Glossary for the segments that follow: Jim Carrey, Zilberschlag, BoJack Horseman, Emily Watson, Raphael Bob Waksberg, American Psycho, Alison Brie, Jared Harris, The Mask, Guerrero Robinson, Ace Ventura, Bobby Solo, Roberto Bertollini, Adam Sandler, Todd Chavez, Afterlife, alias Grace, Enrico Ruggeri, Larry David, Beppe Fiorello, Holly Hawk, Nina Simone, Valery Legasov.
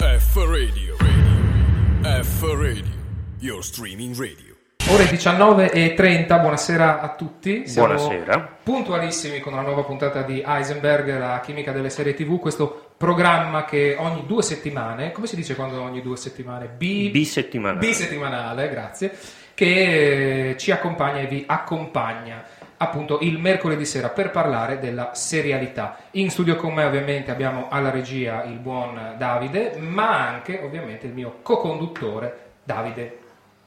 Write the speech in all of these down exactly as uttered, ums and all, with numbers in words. F-Radio, radio, F-Radio, your streaming radio. Ore diciannove e trenta, buonasera a tutti. Siamo buonasera. Puntualissimi con la nuova puntata di Heisenberg, la chimica delle serie tivù, questo programma che ogni due settimane, come si dice quando ogni due settimane? Bi- bisettimanale. Bisettimanale, grazie, che ci accompagna e vi accompagna appunto il mercoledì sera per parlare della serialità. In studio con me ovviamente abbiamo alla regia il buon Davide, ma anche ovviamente il mio co-conduttore Davide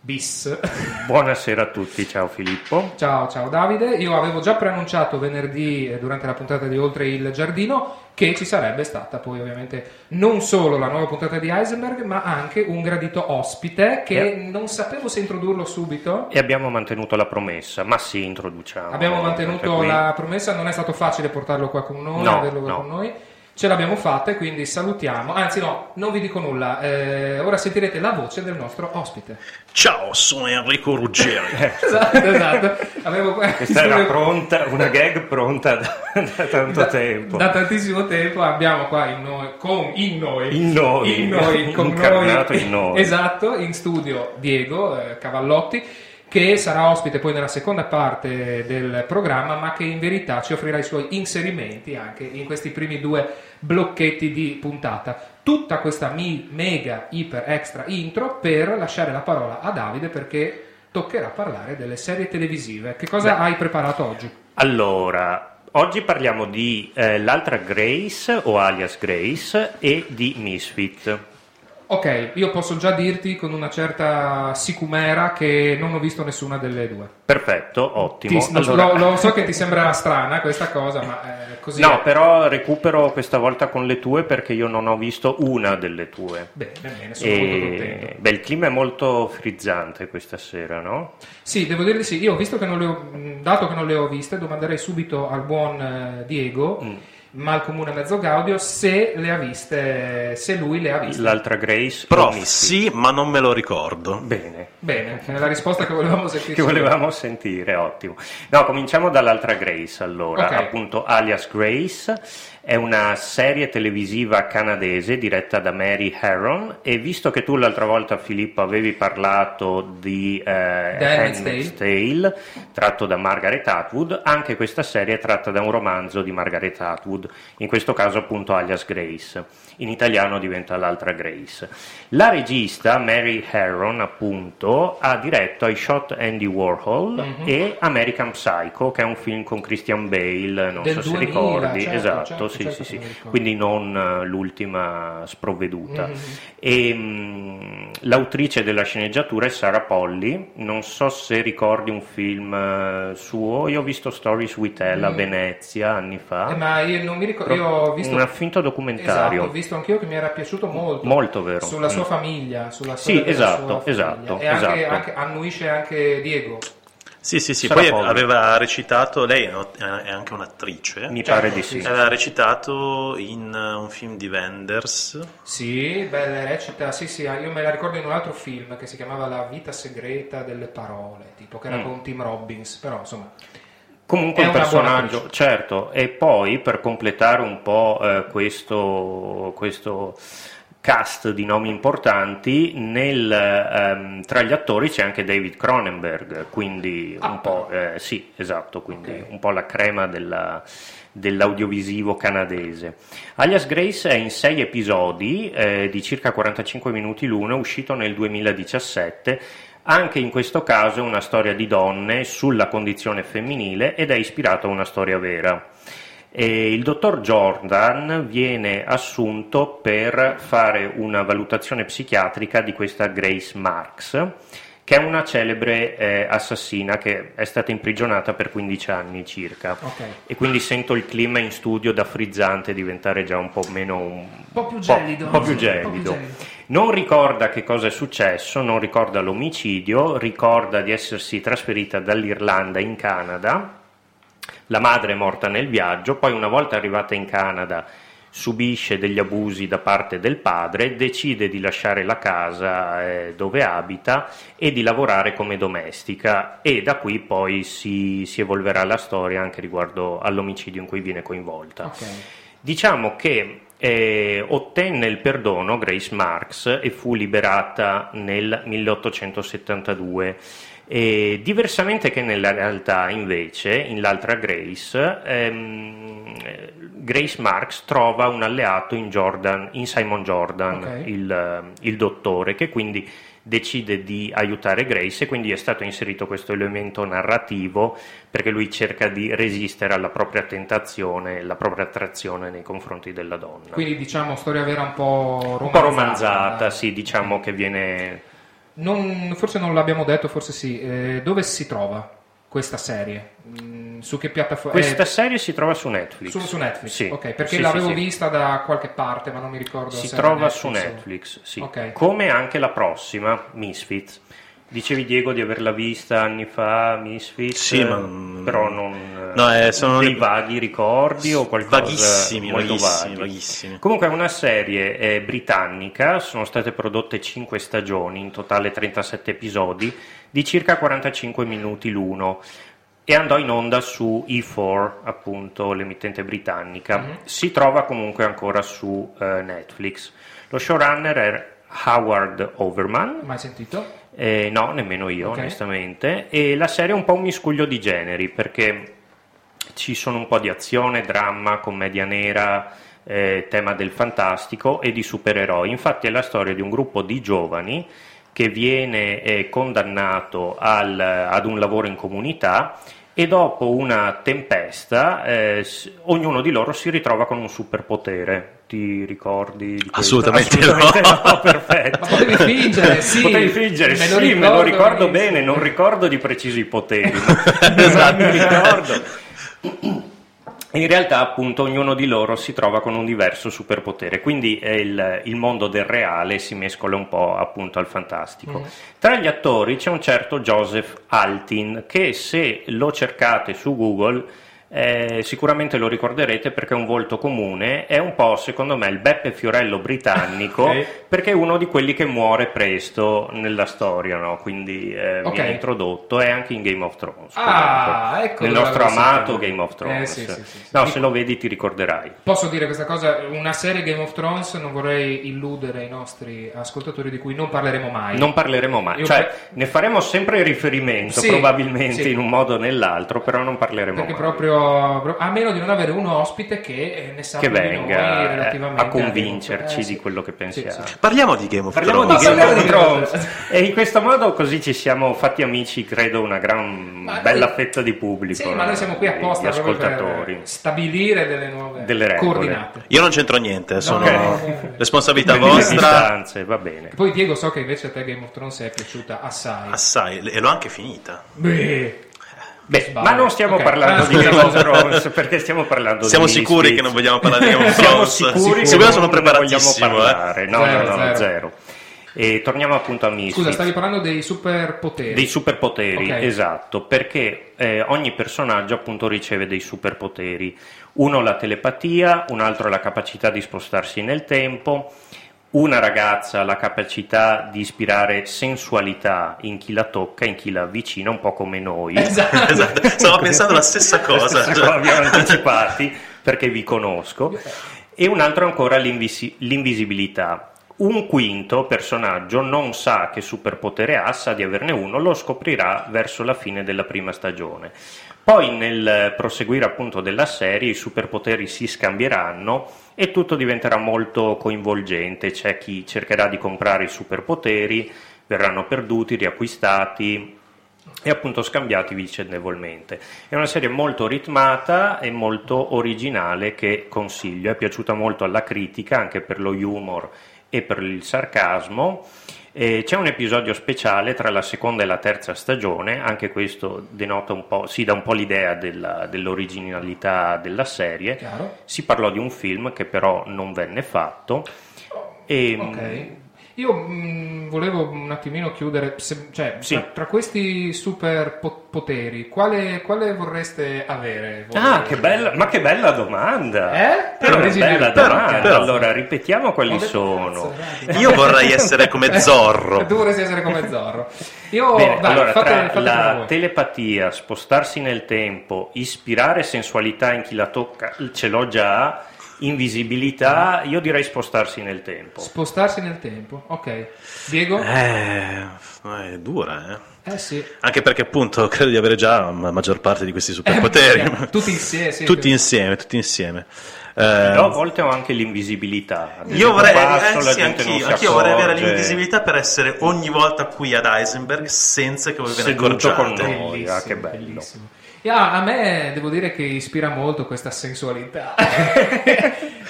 Bis. Buonasera a tutti, ciao Filippo. Ciao, ciao Davide. Io avevo già preannunciato venerdì durante la puntata di Oltre il Giardino che ci sarebbe stata poi ovviamente non solo la nuova puntata di Heisenberg, ma anche un gradito ospite che yeah. non sapevo se introdurlo subito. E abbiamo mantenuto la promessa, ma sì, introduciamo. Abbiamo mantenuto la promessa, non è stato facile portarlo qua con noi, no, averlo qua no. con noi. Ce l'abbiamo fatta, quindi salutiamo. Anzi no, non vi dico nulla. Eh, ora sentirete la voce del nostro ospite. Ciao, sono Enrico Ruggeri. esatto, esatto. Avevo... Questa era pronta, una gag pronta da, da tanto da, tempo. Da tantissimo tempo abbiamo qua in noi, con in noi. In noi. In noi con incarnato noi. in noi. Esatto, in studio Diego eh, Cavallotti, che sarà ospite poi nella seconda parte del programma, ma che in verità ci offrirà i suoi inserimenti anche in questi primi due blocchetti di puntata. Tutta questa mi, mega, iper, extra intro per lasciare la parola a Davide, perché toccherà parlare delle serie televisive. Che cosa Beh. hai preparato oggi? Allora, oggi parliamo di eh, l'altra Grace, o alias Grace, e di Misfits. Ok, io posso già dirti con una certa sicumera che non ho visto nessuna delle due. Perfetto, ottimo. Ti, allora... lo, lo so che ti sembrerà strana questa cosa, ma eh, così No, è. Però recupero questa volta con le tue, perché io non ho visto una delle tue. Bene, bene, sono e... molto contento. Beh, il clima è molto frizzante questa sera, no? Sì, devo dire di sì. Io, visto che non le ho, dato che non le ho viste, domanderei subito al buon Diego... Mm. Ma il comune mezzo gaudio se le ha viste, se lui le ha viste. L'altra Grace? Prof, sì, ma non me lo ricordo. Bene. Bene, è la risposta che volevamo sentire. che volevamo sentire, ottimo. No, cominciamo dall'altra Grace, allora. Okay. Appunto, alias Grace è una serie televisiva canadese diretta da Mary Harron, e visto che tu l'altra volta, Filippo, avevi parlato di eh, Handmaid's Tale, tratto da Margaret Atwood, anche questa serie è tratta da un romanzo di Margaret Atwood, in questo caso appunto alias Grace, in italiano diventa l'altra Grace. La regista Mary Harron appunto ha diretto I Shot Andy Warhol mm-hmm. e American Psycho, che è un film con Christian Bale, non Del so duemila, se ricordi, certo, esatto, certo, sì certo sì sì, quindi non l'ultima sprovveduta. Mm-hmm. E, mh, l'autrice della sceneggiatura è Sara Polley, non so se ricordi un film suo, io ho visto Stories We Tell a Venezia anni fa. Eh, ma io non mi ricordo, io ho visto un finto documentario. Esatto, ho visto anch'io, che mi era piaciuto molto. Molto vero. Sulla sua famiglia, sulla storia sì, esatto, della sua esatto, famiglia. E esatto. Anche, anche annuisce anche Diego. Sì, sì, sì, Sara poi Polley. Aveva recitato, lei è anche un'attrice. Mi certo, pare di sì. Aveva recitato in un film di Wenders. Sì, beh, recita, sì, sì, io me la ricordo in un altro film che si chiamava La vita segreta delle parole, tipo, che era mm. con Tim Robbins, però insomma... Comunque un personaggio, certo, e poi per completare un po' eh, questo, questo cast di nomi importanti, nel, ehm, tra gli attori c'è anche David Cronenberg, quindi ah, un po', eh, sì, esatto, quindi okay. un po' la crema della... dell'audiovisivo canadese. Alias Grace è in sei episodi eh, di circa quarantacinque minuti l'uno, uscito nel duemiladiciassette. Anche in questo caso è una storia di donne sulla condizione femminile ed è ispirata a una storia vera. E il dottor Jordan viene assunto per fare una valutazione psichiatrica di questa Grace Marx, che è una celebre eh, assassina che è stata imprigionata per quindici anni circa. Okay. E quindi sento il clima in studio da frizzante diventare già un po' meno... Un po' più gelido. Po', po più gelido. Un po' più gelido. Non ricorda che cosa è successo, non ricorda l'omicidio, ricorda di essersi trasferita dall'Irlanda in Canada, la madre è morta nel viaggio, poi una volta arrivata in Canada subisce degli abusi da parte del padre, decide di lasciare la casa eh, dove abita e di lavorare come domestica, e da qui poi si, si evolverà la storia anche riguardo all'omicidio in cui viene coinvolta. Okay. Diciamo che Eh, ottenne il perdono Grace Marx e fu liberata nel milleottocentosettantadue. Eh, diversamente che nella realtà, invece, in l'altra Grace, ehm, Grace Marx trova un alleato in, Jordan, in Simon Jordan, okay. il, il dottore, che quindi decide di aiutare Grace, e quindi è stato inserito questo elemento narrativo perché lui cerca di resistere alla propria tentazione, alla propria attrazione nei confronti della donna. Quindi, diciamo, storia vera un po' romanzata. Un po' romanzata, sì, diciamo che viene... Non, forse non l'abbiamo detto, forse sì. Eh, dove si trova questa serie? Mm, su che piattaforma? Questa eh, serie si trova su Netflix. Su, su Netflix, sì. Ok, perché sì, l'avevo sì, vista sì. da qualche parte, ma non mi ricordo. Si se trova Netflix su Netflix, o... sì. Okay. Come anche la prossima, Misfits. Dicevi, Diego, di averla vista anni fa, Misfits, sì, ma... però non... No, eh, sono dei le... vaghi ricordi o qualcosa... Vaghissimi, molto vaghissimi, vaghi. vaghissimi. Comunque è una serie eh, britannica, sono state prodotte cinque stagioni, in totale trentasette episodi, di circa quarantacinque minuti l'uno, e andò in onda su E quattro, appunto, l'emittente britannica. Mm-hmm. Si trova comunque ancora su eh, Netflix. Lo showrunner è Howard Overman. Mai sentito? Eh, no, nemmeno io, okay. Onestamente. E la serie è un po' un miscuglio di generi, perché ci sono un po' di azione, dramma, commedia nera, eh, tema del fantastico e di supereroi. Infatti è la storia di un gruppo di giovani che viene eh, condannato al, ad un lavoro in comunità, e dopo una tempesta eh, ognuno di loro si ritrova con un superpotere. Ti ricordi di questo? Assolutamente, Assolutamente no. no, perfetto. Ma potevi fingere, sì. Potevi fingere, me sì, ricordo, me lo ricordo bene, non ricordo di precisi poteri. Esatto, mi ricordo. In realtà, appunto, ognuno di loro si trova con un diverso superpotere, quindi eh, il, il mondo del reale si mescola un po', appunto, al fantastico. Mm. Tra gli attori c'è un certo Joseph Altin, che se lo cercate su Google eh, sicuramente lo ricorderete, perché è un volto comune, è un po', secondo me, il Beppe Fiorello britannico, okay. Perché è uno di quelli che muore presto nella storia, no? Quindi eh, okay. viene introdotto, è anche in Game of Thrones, ah, comunque, ecco, nel nostro amato Game of Thrones. Eh, sì, sì, sì, sì. No, se lo vedi ti ricorderai. Posso dire questa cosa, una serie Game of Thrones, non vorrei illudere i nostri ascoltatori, di cui non parleremo mai. Non parleremo mai, Io cioè pre... ne faremo sempre riferimento, sì, probabilmente, sì. in un modo o nell'altro, però non parleremo perché mai. Proprio a meno di non avere un ospite che ne sa che venga di noi a convincerci eh, sì. di quello che pensiamo. Sì, sì. Parliamo di Game of Parliamo Thrones, di Game of Thrones. E in questo modo così ci siamo fatti amici, credo, una gran ma bella noi, fetta di pubblico. Sì, ma noi siamo qui apposta ascoltatori. Per stabilire delle nuove delle coordinate. Io non c'entro niente, sono okay. responsabilità vostra. Distanze, va bene. E poi, Diego, so che invece a te Game of Thrones è piaciuta assai. Assai, e l'ho anche finita. Beh. Beh, ma non stiamo okay. parlando ah, di Game of Thrones, perché stiamo parlando siamo di sicuri Misfits. Che non vogliamo parlare di Game of Thrones. Siamo sicuri, sicuri che sono preparatissimo, non vogliamo parlare. Eh. No, zero, no, no, zero. zero. E torniamo appunto a Misfits. Scusa, stavi parlando dei superpoteri. Dei superpoteri, okay. esatto, perché eh, ogni personaggio appunto riceve dei superpoteri. Uno la telepatia, un altro la capacità di spostarsi nel tempo, una ragazza la capacità di ispirare sensualità in chi la tocca, in chi la avvicina, un po' come noi. Esatto, esatto. Stavo pensando la stessa cosa. La stessa cosa abbiamo anticipati, perché vi conosco. E un altro ancora l'invis- l'invisibilità. Un quinto personaggio non sa che superpotere ha, sa di averne uno, lo scoprirà verso la fine della prima stagione. Poi nel proseguire appunto della serie i superpoteri si scambieranno e tutto diventerà molto coinvolgente, c'è chi cercherà di comprare i superpoteri, verranno perduti, riacquistati e appunto scambiati vicendevolmente. È una serie molto ritmata e molto originale, che consiglio, è piaciuta molto alla critica anche per lo humor e per il sarcasmo. Eh, c'è un episodio speciale tra la seconda e la terza stagione, anche questo denota un po', si dà un po' l'idea della, dell'originalità della serie. Chiaro. Si parlò di un film che però non venne fatto. E, okay. Io mh, volevo un attimino chiudere, se, cioè, sì. tra, tra questi super po- poteri, quale, quale vorreste avere? Vorrei... Ah, che bella, ma che bella domanda! Eh? Però, che bella però, domanda! Però. Allora, ripetiamo quali Vabbè, sono. Cazzo, Io vorrei essere come Zorro. Tu vorresti essere come Zorro. Io, Bene, vai, allora, fate, tra fate la voi. Telepatia, spostarsi nel tempo, ispirare sensualità in chi la tocca, ce l'ho già... invisibilità, io direi spostarsi nel tempo. Spostarsi nel tempo, ok. Diego? Eh, è dura, eh. Eh sì. Anche perché appunto credo di avere già la maggior parte di questi superpoteri. Eh, tutti insieme. Sì, tutti insieme, tutti insieme. Però a volte ho anche l'invisibilità. Io vorrei, passo, eh, sì, anch'io, anch'io vorrei avere l'invisibilità per essere ogni volta qui ad Heisenberg senza che voi ve ne accorgiate. Bellissimo, ah, che bello. Bellissimo. Yeah, a me devo dire che ispira molto questa sensualità.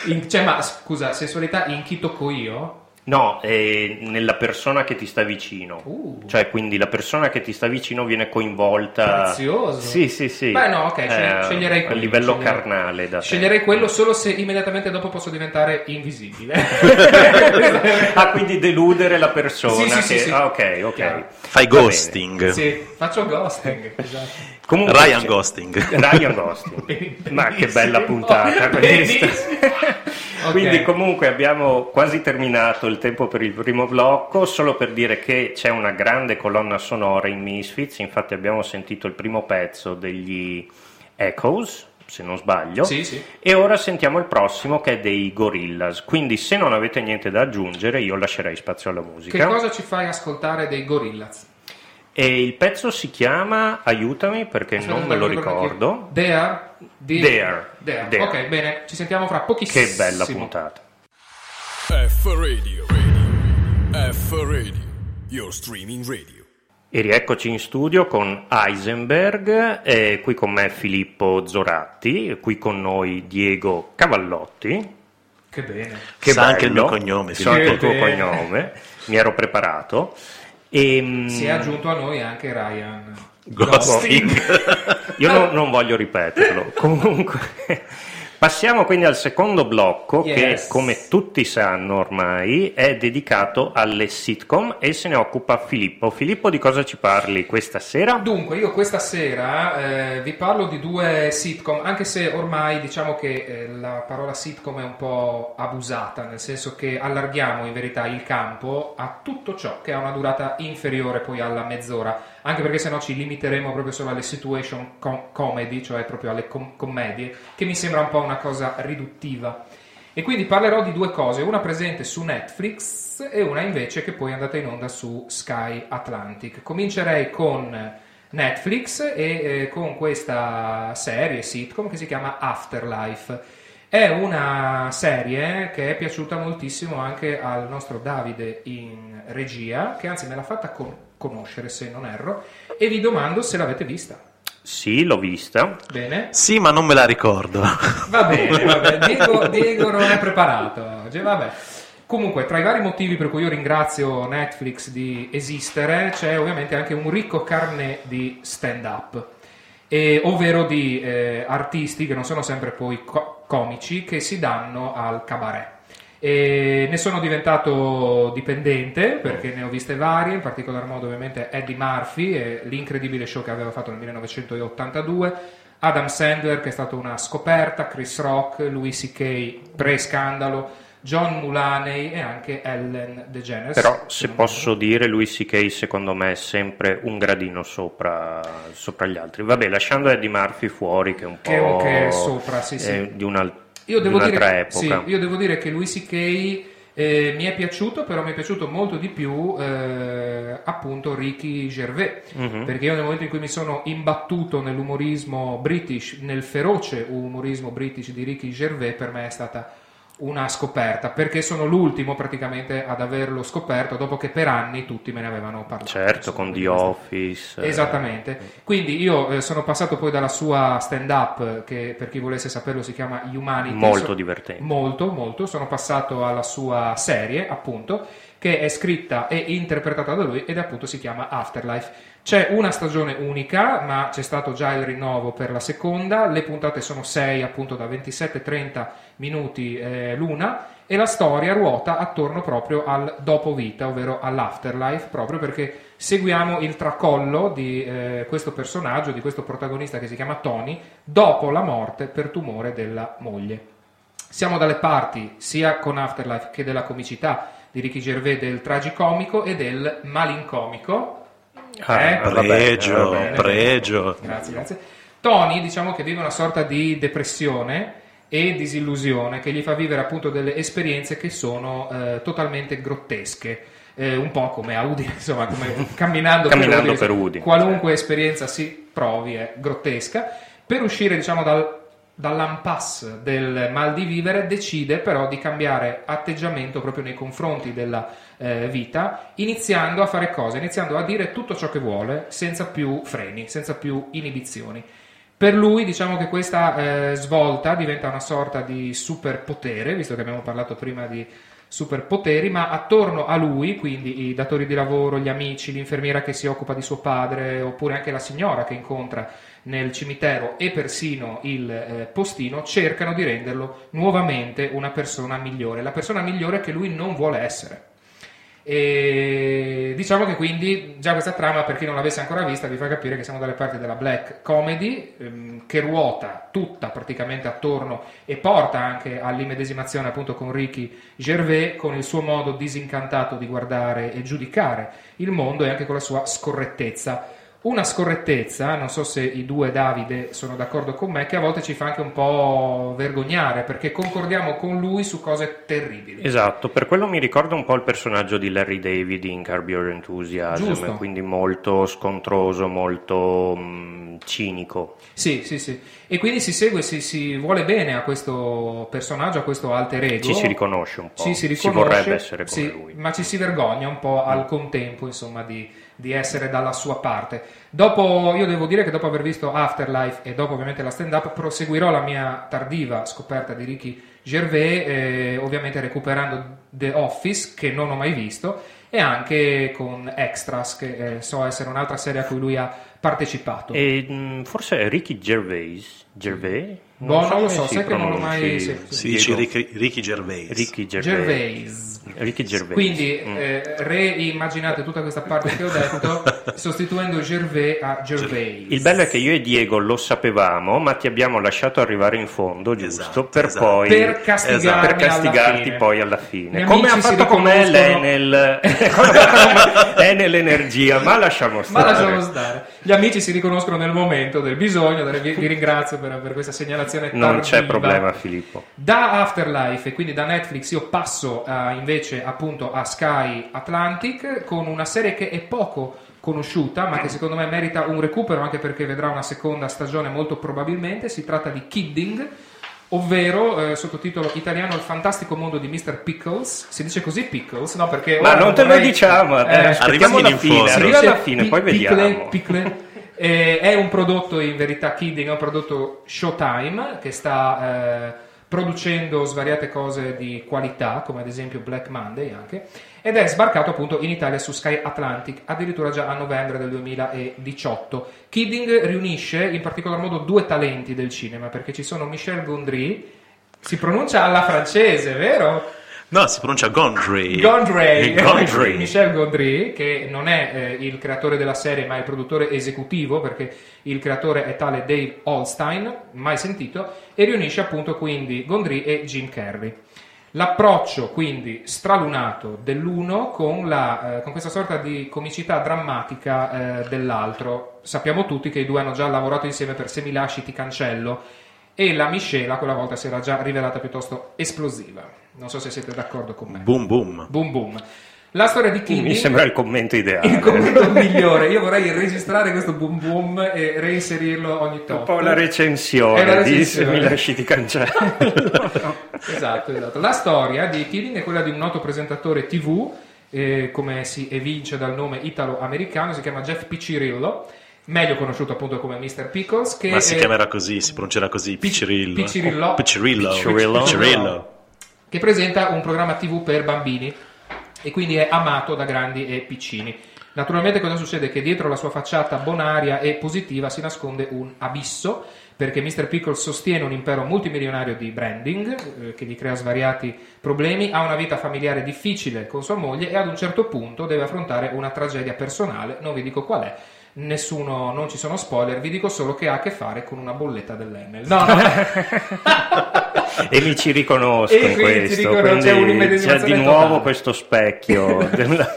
in, cioè, ma scusa, sensualità in chi tocco io? No, è nella persona che ti sta vicino, uh. cioè quindi la persona che ti sta vicino viene coinvolta. Prezioso. Sì, sì, sì. Beh, no, ok, eh, sceglierei quello. A livello sceglierei. carnale da Sceglierei te. quello solo se immediatamente dopo posso diventare invisibile. Ah, quindi deludere la persona. Sì, sì, che... sì, sì. Ah, ok, ok. Chiaro. Fai ghosting. Sì, faccio ghosting. Esatto. Comunque, Ryan c'è... Ghosting. Ryan Ghosting. Ma che bella puntata questa. Okay. Quindi comunque abbiamo quasi terminato il tempo per il primo blocco, solo per dire che c'è una grande colonna sonora in Misfits, infatti abbiamo sentito il primo pezzo degli Echoes, se non sbaglio, sì, sì. E ora sentiamo il prossimo che è dei Gorillaz, quindi se non avete niente da aggiungere io lascerei spazio alla musica. Che cosa ci fai ascoltare dei Gorillaz? E il pezzo si chiama, aiutami perché Aspetta, non me lo ricordo, There, There, There. There. Ok, bene, ci sentiamo fra pochissimo. Che bella puntata. F Radio, Radio, F Radio, your streaming radio. E rieccoci in studio con Heisenberg, eh, qui con me Filippo Zoratti, qui con noi Diego Cavallotti. Che bene. Che Sa bello. anche il mio cognome. Sa anche il tuo cognome, mi ero preparato. E, si è aggiunto a noi anche Ryan Gosling. Io no, non voglio ripeterlo. Comunque passiamo quindi al secondo blocco, yes. che come tutti sanno ormai è dedicato alle sitcom e se ne occupa Filippo. Filippo, di cosa ci parli questa sera? Dunque io questa sera eh, vi parlo di due sitcom, anche se ormai diciamo che eh, la parola sitcom è un po' abusata, nel senso che allarghiamo in verità il campo a tutto ciò che ha una durata inferiore poi alla mezz'ora, anche perché sennò ci limiteremo proprio solo alle situation com- comedy, cioè proprio alle com- commedie, che mi sembra un po' una cosa riduttiva. E quindi parlerò di due cose, una presente su Netflix e una invece che poi è andata in onda su Sky Atlantic. Comincerei con Netflix e eh, con questa serie sitcom che si chiama Afterlife. È una serie che è piaciuta moltissimo anche al nostro Davide in regia, che anzi me l'ha fatta con conoscere se non erro, e vi domando se l'avete vista. Sì, l'ho vista. Bene. Sì, ma non me la ricordo. Va bene, va bene. Diego, Diego non è preparato oggi, vabbè. Comunque, tra i vari motivi per cui io ringrazio Netflix di esistere, c'è ovviamente anche un ricco carnet di stand-up, e, ovvero di eh, artisti che non sono sempre poi co- comici, che si danno al cabaret. E ne sono diventato dipendente perché ne ho viste varie, in particolar modo ovviamente Eddie Murphy e l'incredibile show che aveva fatto nel millenovecentottantadue, Adam Sandler che è stato una scoperta, Chris Rock, Louis C K pre-scandalo, John Mulaney e anche Ellen DeGeneres. Però se posso dire, Louis C K secondo me è sempre un gradino sopra, sopra gli altri, vabbè, lasciando Eddie Murphy fuori che è un po' che, che è sopra, sì, sì. Eh, di un Io devo, dire, sì, io devo dire che Louis C K eh, mi è piaciuto, però mi è piaciuto molto di più eh, appunto Ricky Gervais, mm-hmm. perché io nel momento in cui mi sono imbattuto nell'umorismo british, nel feroce umorismo british di Ricky Gervais, per me è stata una scoperta, perché sono l'ultimo praticamente ad averlo scoperto dopo che per anni tutti me ne avevano parlato. Certo, con The Office. Esattamente. Quindi io eh, sono passato poi dalla sua stand-up, che per chi volesse saperlo si chiama Humanity. Molto so- divertente. Molto, molto. Sono passato alla sua serie, appunto, che è scritta e interpretata da lui ed appunto si chiama Afterlife. C'è una stagione unica, ma c'è stato già il rinnovo per la seconda, le puntate sono sei, appunto da ventisette a trenta minuti eh, l'una, e la storia ruota attorno proprio al dopovita, ovvero all'afterlife, proprio perché seguiamo il tracollo di eh, questo personaggio, di questo protagonista che si chiama Tony, dopo la morte per tumore della moglie. Siamo dalle parti sia con Afterlife che della comicità di Ricky Gervais, del tragicomico e del malincomico. Ah, eh, pregio, va bene, va bene, pregio. Grazie, grazie. Tony diciamo che vive una sorta di depressione e disillusione, che gli fa vivere appunto delle esperienze che sono eh, totalmente grottesche. Eh, un po' come a Udine, insomma, come camminando, camminando per, Udine, per Udine. Qualunque cioè. esperienza si provi è grottesca. Per uscire, diciamo, dal, dall'impasse del mal di vivere, decide però di cambiare atteggiamento proprio nei confronti della eh, vita, iniziando a fare cose, iniziando a dire tutto ciò che vuole, senza più freni, senza più inibizioni. Per lui, diciamo che questa eh, svolta diventa una sorta di superpotere, visto che abbiamo parlato prima di superpoteri, ma attorno a lui, quindi i datori di lavoro, gli amici, l'infermiera che si occupa di suo padre, oppure anche la signora che incontra nel cimitero, e persino il eh, postino, cercano di renderlo nuovamente una persona migliore, la persona migliore che lui non vuole essere. E diciamo che quindi già questa trama, per chi non l'avesse ancora vista, vi fa capire che siamo dalle parti della black comedy, ehm, che ruota tutta praticamente attorno e porta anche all'immedesimazione appunto con Ricky Gervais, con il suo modo disincantato di guardare e giudicare il mondo, e anche con la sua scorrettezza. Una scorrettezza, non so se i due Davide sono d'accordo con me, che a volte ci fa anche un po' vergognare, perché concordiamo con lui su cose terribili. Esatto, per quello mi ricorda un po' il personaggio di Larry David in Curb Your Enthusiasm. Giusto. Quindi molto scontroso, molto mh, cinico. Sì, sì, sì. E quindi si segue, si, si vuole bene a questo personaggio, a questo alter ego. Ci si riconosce un po', ci si, riconosce, si vorrebbe essere come sì, lui. Ma ci si vergogna un po' al contempo, insomma, di... di essere dalla sua parte. Dopo, io devo dire che dopo aver visto Afterlife e dopo ovviamente la stand-up, proseguirò la mia tardiva scoperta di Ricky Gervais, eh, ovviamente recuperando The Office, che non ho mai visto, e anche con Extras, che eh, so essere un'altra serie a cui lui ha partecipato. E mh, forse Ricky Gervais, Gervais? Non, boh, so non lo so, sai che non l'ho mai... Si, si dice Ricky, Ricky Gervais. Ricky Gervais. Gervais. Ricky Gervais. Quindi mm. eh, reimmaginate tutta questa parte che ho detto sostituendo Gervais a Gervais. Il bello è che io e Diego lo sapevamo, ma ti abbiamo lasciato arrivare in fondo, giusto? Esatto, per esatto. poi per, esatto. per castigarti alla poi alla fine, come ha fatto con me l'Enel, è nell'energia, ma lasciamo stare. Ma lasciamo stare. Gli amici si riconoscono nel momento del bisogno. Vi ringrazio per, per questa segnalazione tardiva. Non c'è problema, Filippo. Da Afterlife e quindi da Netflix io passo a invece appunto a Sky Atlantic, con una serie che è poco conosciuta ma che secondo me merita un recupero, anche perché vedrà una seconda stagione molto probabilmente. Si tratta di Kidding, ovvero eh, sottotitolo italiano Il fantastico mondo di mister Pickles. Si dice così, Pickles? No, perché ma non te lo vorrei... diciamo eh, arriviamo alla fine, arriva alla fine, poi vediamo. Pickle. eh, è un prodotto, in verità Kidding è un prodotto Showtime che sta eh, producendo svariate cose di qualità, come ad esempio Black Monday anche, ed è sbarcato appunto in Italia su Sky Atlantic addirittura già a novembre del duemiladiciotto. Kidding riunisce in particolar modo due talenti del cinema, perché ci sono Michel Gondry, si pronuncia alla francese, vero? No, si pronuncia Gondry. Gondry. Gondry. Michel Gondry, che non è eh, il creatore della serie, ma il produttore esecutivo, perché il creatore è tale Dave Holstein, mai sentito, e riunisce appunto quindi Gondry e Jim Carrey. L'approccio quindi stralunato dell'uno con, la, eh, con questa sorta di comicità drammatica eh, dell'altro. Sappiamo tutti che i due hanno già lavorato insieme per Se mi lasci ti cancello, e la miscela quella volta si era già rivelata piuttosto esplosiva. Non so se siete d'accordo con me. Boom boom. Boom boom. La storia di Kidding mi sembra il commento ideale, il commento migliore. Io vorrei registrare questo boom boom e reinserirlo ogni tanto. Un po' la recensione, la recensione. Di Se mi lasci ti cancello. No. Esatto, esatto. La storia di Kidding è quella di un noto presentatore tivù, eh, come si evince dal nome italo-americano, si chiama Jeff Piccirillo, meglio conosciuto appunto come mister Pickles, che ma si è... chiamerà così, si pronuncerà così, Piccirillo. Piccirillo. Oh, Piccirillo. Piccirillo. Piccirillo. Che presenta un programma tivù per bambini e quindi è amato da grandi e piccini. Naturalmente cosa succede? Che dietro la sua facciata bonaria e positiva si nasconde un abisso, perché mister Pickles sostiene un impero multimilionario di branding eh, che gli crea svariati problemi, ha una vita familiare difficile con sua moglie e ad un certo punto deve affrontare una tragedia personale, non vi dico qual è. Nessuno, non ci sono spoiler, vi dico solo che ha a che fare con una bolletta dell'Enel. No, no. E mi ci riconosco e in questo, riconosco, c'è di nuovo totale. Questo specchio. Della...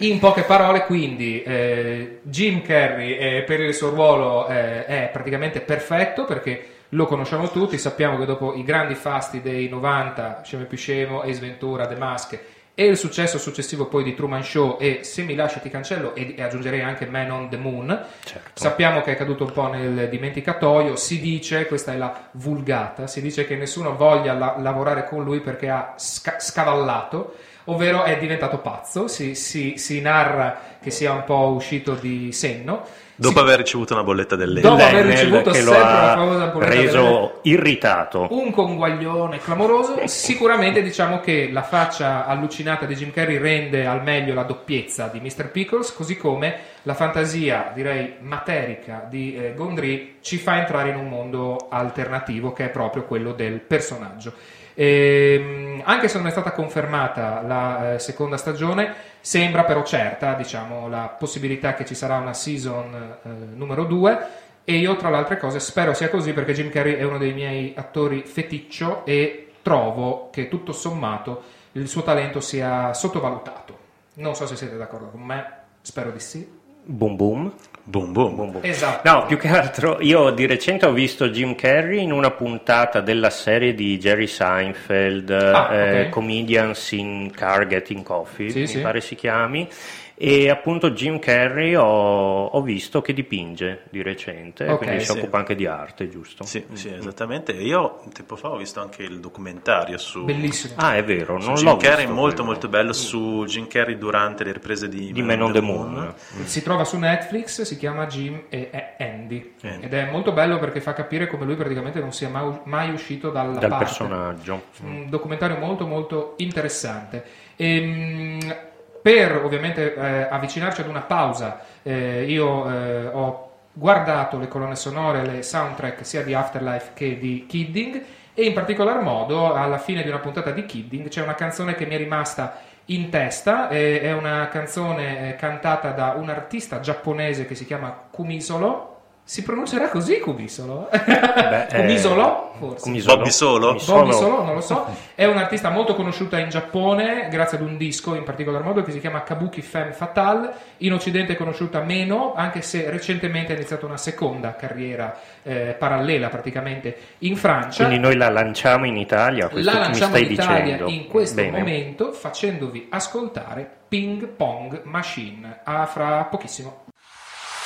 In poche parole, quindi, eh, Jim Carrey eh, per il suo ruolo eh, è praticamente perfetto, perché lo conosciamo tutti, sappiamo che dopo i grandi fasti dei novanta, Scemo e più scemo, Ace Ventura, The Mask, e il successo successivo poi di Truman Show e Se mi lasci ti cancello, e, e aggiungerei anche Man on the Moon, certo. Sappiamo che è caduto un po' nel dimenticatoio. Si dice, questa è la vulgata, si dice che nessuno voglia la- lavorare con lui perché ha sca- scavallato, ovvero è diventato pazzo, si, si, si narra che sia un po' uscito di senno. Dopo si... aver ricevuto una bolletta dell'Enel, dopo aver ricevuto che sempre lo ha reso irritato. Un conguaglione clamoroso. Sicuramente diciamo che la faccia allucinata di Jim Carrey rende al meglio la doppiezza di mister Pickles, così come la fantasia, direi, materica di eh, Gondry ci fa entrare in un mondo alternativo che è proprio quello del personaggio. E, anche se non è stata confermata la eh, seconda stagione, sembra però certa, diciamo, la possibilità che ci sarà una season eh, numero due, e io tra le altre cose spero sia così, perché Jim Carrey è uno dei miei attori feticcio e trovo che tutto sommato il suo talento sia sottovalutato. Non so se siete d'accordo con me, spero di sì. Boom boom. Boom boom, boom boom. Esatto. No, più che altro io di recente ho visto Jim Carrey in una puntata della serie di Jerry Seinfeld, ah, eh, okay. Comedians in Car Getting Coffee, sì, mi sì. pare si chiami, e appunto Jim Carrey ho, ho visto che dipinge di recente, okay, quindi sì. si occupa anche di arte, giusto? Sì, sì, mm-hmm. esattamente. Io tempo fa ho visto anche il documentario su Bellissimo. Ah, è vero, non Jim l'ho Carrey visto, molto quello. molto bello, su Jim Carrey durante le riprese di, di Man on the Moon. Moon. Mm. Si trova su Netflix, si chiama Jim e Andy, Andy ed è molto bello perché fa capire come lui praticamente non sia mai, mai uscito dalla dal parte. personaggio. Mm. Un documentario molto molto interessante. Ehm Per ovviamente eh, avvicinarci ad una pausa, eh, io eh, ho guardato le colonne sonore, le soundtrack sia di Afterlife che di Kidding, e in particolar modo alla fine di una puntata di Kidding c'è una canzone che mi è rimasta in testa, eh, è una canzone eh, cantata da un artista giapponese che si chiama Kumisolo. Si pronuncerà così Kumisolo? Beh, Kumisolo? Eh, forse. Kumisolo. Bobby Solo? Bobby Solo, non lo so. È un'artista molto conosciuta in Giappone, grazie ad un disco in particolar modo che si chiama Kabuki Femme Fatale. In Occidente è conosciuta meno, anche se recentemente ha iniziato una seconda carriera eh, parallela praticamente in Francia. Quindi noi la lanciamo in Italia, questo la mi stai dicendo. La lanciamo in Italia in questo Bene. momento, facendovi ascoltare Ping Pong Machine. A fra pochissimo.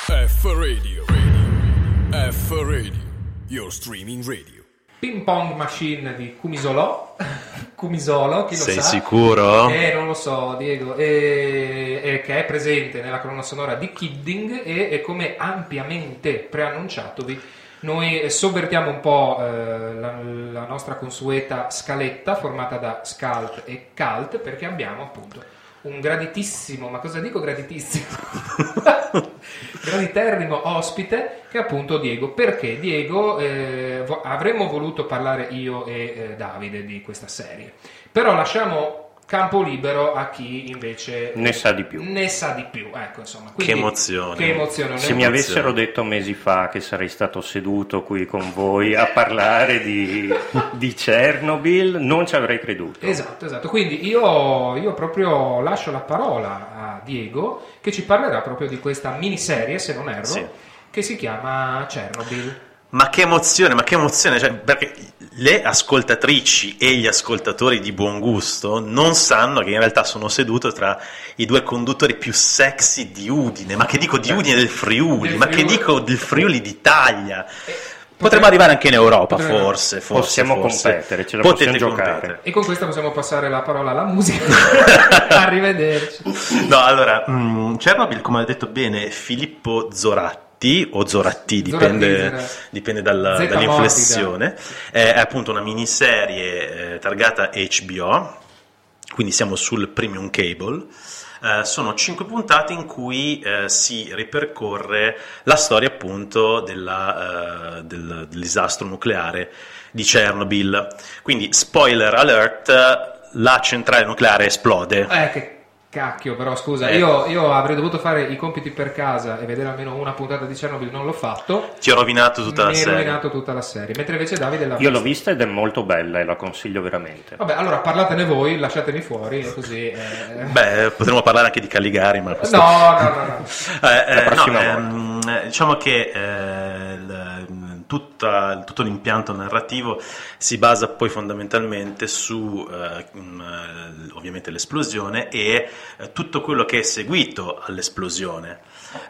F Radio, Radio. F Radio, your streaming radio. Ping Pong Machine di Kumisolo. Kumisolo, chi lo Sei sa? Sei sicuro? Eh, non lo so, Diego. Eh, eh, che è presente nella colonna sonora di Kidding e eh, come ampiamente preannunciatovi, noi sovvertiamo un po' eh, la, la nostra consueta scaletta formata da Scalt e Cult, perché abbiamo appunto un graditissimo, ma cosa dico graditissimo? Graditerrimo ospite che è appunto Diego, perché Diego eh, vo- avremmo voluto parlare io e eh, Davide di questa serie, però lasciamo campo libero a chi invece ne sa di più. Ne sa di più, ecco, insomma. Quindi, che emozione. Che emozione. Se mi avessero detto mesi fa che sarei stato seduto qui con voi a parlare di, di Chernobyl, non ci avrei creduto. Esatto, esatto. Quindi io, io proprio lascio la parola a Diego, che ci parlerà proprio di questa miniserie, se non erro, sì. che si chiama Chernobyl. Ma che emozione, ma che emozione, cioè, perché le ascoltatrici e gli ascoltatori di buon gusto non sanno che in realtà sono seduto tra i due conduttori più sexy di Udine, ma che dico di Udine del Friuli, del ma Friuli. Che dico del Friuli d'Italia. Potremmo arrivare anche in Europa, potremmo, forse, forse. Possiamo forse. competere, ce la Potete possiamo giocare. Competere. E con questo possiamo passare la parola alla musica. Arrivederci. No, allora, mh, Chernobyl, come ha detto bene Filippo Zoratti, o Zoratti, dipende, dipende dalla, dall'inflessione, è appunto una miniserie eh, targata H B O, quindi siamo sul premium cable, eh, sono cinque puntate in cui eh, si ripercorre la storia appunto della, eh, del, del disastro nucleare di Chernobyl, quindi spoiler alert, la centrale nucleare esplode. Eh, che... Cacchio, però scusa, eh. io, io avrei dovuto fare i compiti per casa e vedere almeno una puntata di Chernobyl, non l'ho fatto. Ti ho rovinato tutta la serie. Mi hai rovinato tutta la serie. Mentre invece Davide l'ha vista. Io l'ho vista ed è molto bella e la consiglio veramente. Vabbè, allora parlatene voi, lasciatemi fuori e così. Eh... Beh, potremmo parlare anche di Caligari, ma questo... No, no, no, no. eh, eh, la prossima no, volta. Ehm, diciamo che eh, il tutta, tutto l'impianto narrativo si basa poi fondamentalmente su eh, ovviamente l'esplosione e eh, tutto quello che è seguito all'esplosione,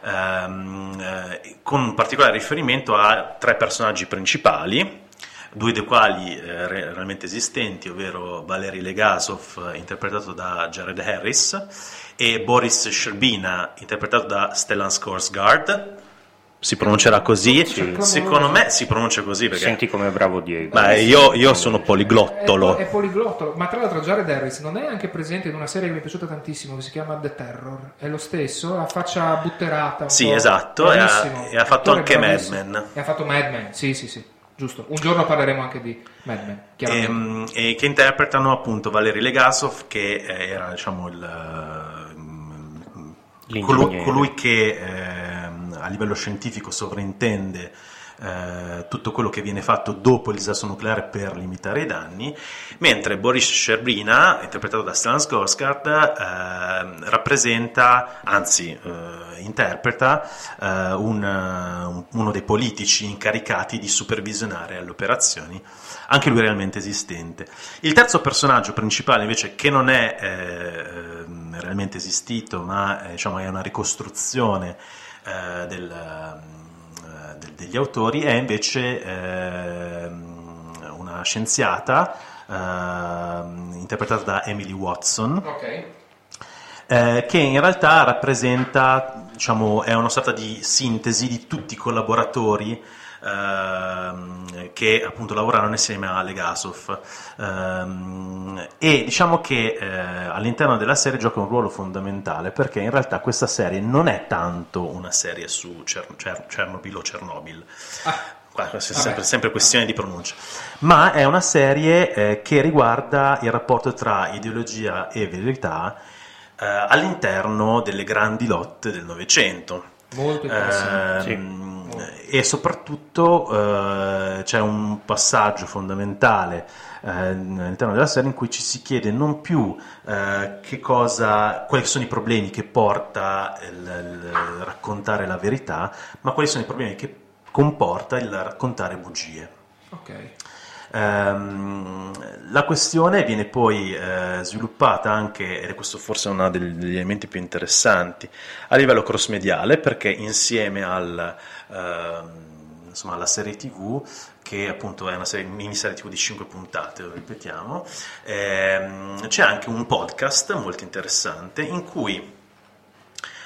ehm, eh, con un particolare riferimento a tre personaggi principali, due dei quali eh, realmente esistenti, ovvero Valery Legasov, interpretato da Jared Harris, e Boris Sherbina, interpretato da Stellan Skarsgård. Si pronuncerà così? Sì. Secondo me si pronuncia così perché... Senti come bravo Diego. Beh, io, io sono poliglottolo. È, è poliglottolo, ma tra l'altro Jared Harris non è anche presente in una serie che mi è piaciuta tantissimo che si chiama The Terror. È lo stesso, la faccia butterata. Sì, esatto, e ha, e ha fatto anche Mad Men. E ha fatto Mad Men, sì, sì, sì. Giusto, un giorno parleremo anche di Mad Men, chiaramente. E, e che interpretano appunto Valery Legasov, che era diciamo il, colui, colui che eh, a livello scientifico sovrintende eh, tutto quello che viene fatto dopo il disastro nucleare per limitare i danni, mentre Boris Sherbina, interpretato da Stellan Skarsgård, eh, rappresenta, anzi eh, interpreta uh, un, uh, uno dei politici incaricati di supervisionare alle operazioni, anche lui realmente esistente. Il terzo personaggio principale invece, che non è eh, realmente esistito, ma eh, diciamo è una ricostruzione eh, del, eh, del, degli autori, è invece eh, una scienziata eh, interpretata da Emily Watson, okay. eh, che in realtà rappresenta, diciamo, è una sorta di sintesi di tutti i collaboratori ehm, che appunto lavorarono insieme a Legasov, ehm, e diciamo che eh, all'interno della serie gioca un ruolo fondamentale, perché in realtà questa serie non è tanto una serie su Cer- Cer- Chernobyl o Chernobyl, ah. È sempre, sempre questione di pronuncia, ma è una serie eh, che riguarda il rapporto tra ideologia e verità all'interno delle grandi lotte del Novecento. Molto interessante. Ehm, sì. E soprattutto eh, c'è un passaggio fondamentale eh, all'interno della serie in cui ci si chiede non più eh, che cosa, quali sono i problemi che porta il, il raccontare la verità, ma quali sono i problemi che comporta il raccontare bugie. Ok. La questione viene poi eh, sviluppata anche, ed è questo forse uno degli elementi più interessanti, a livello cross-mediale, perché insieme al, eh, insomma, alla serie tivù, che appunto è una serie, miniserie tivù di cinque puntate, lo ripetiamo, ehm, c'è anche un podcast molto interessante in cui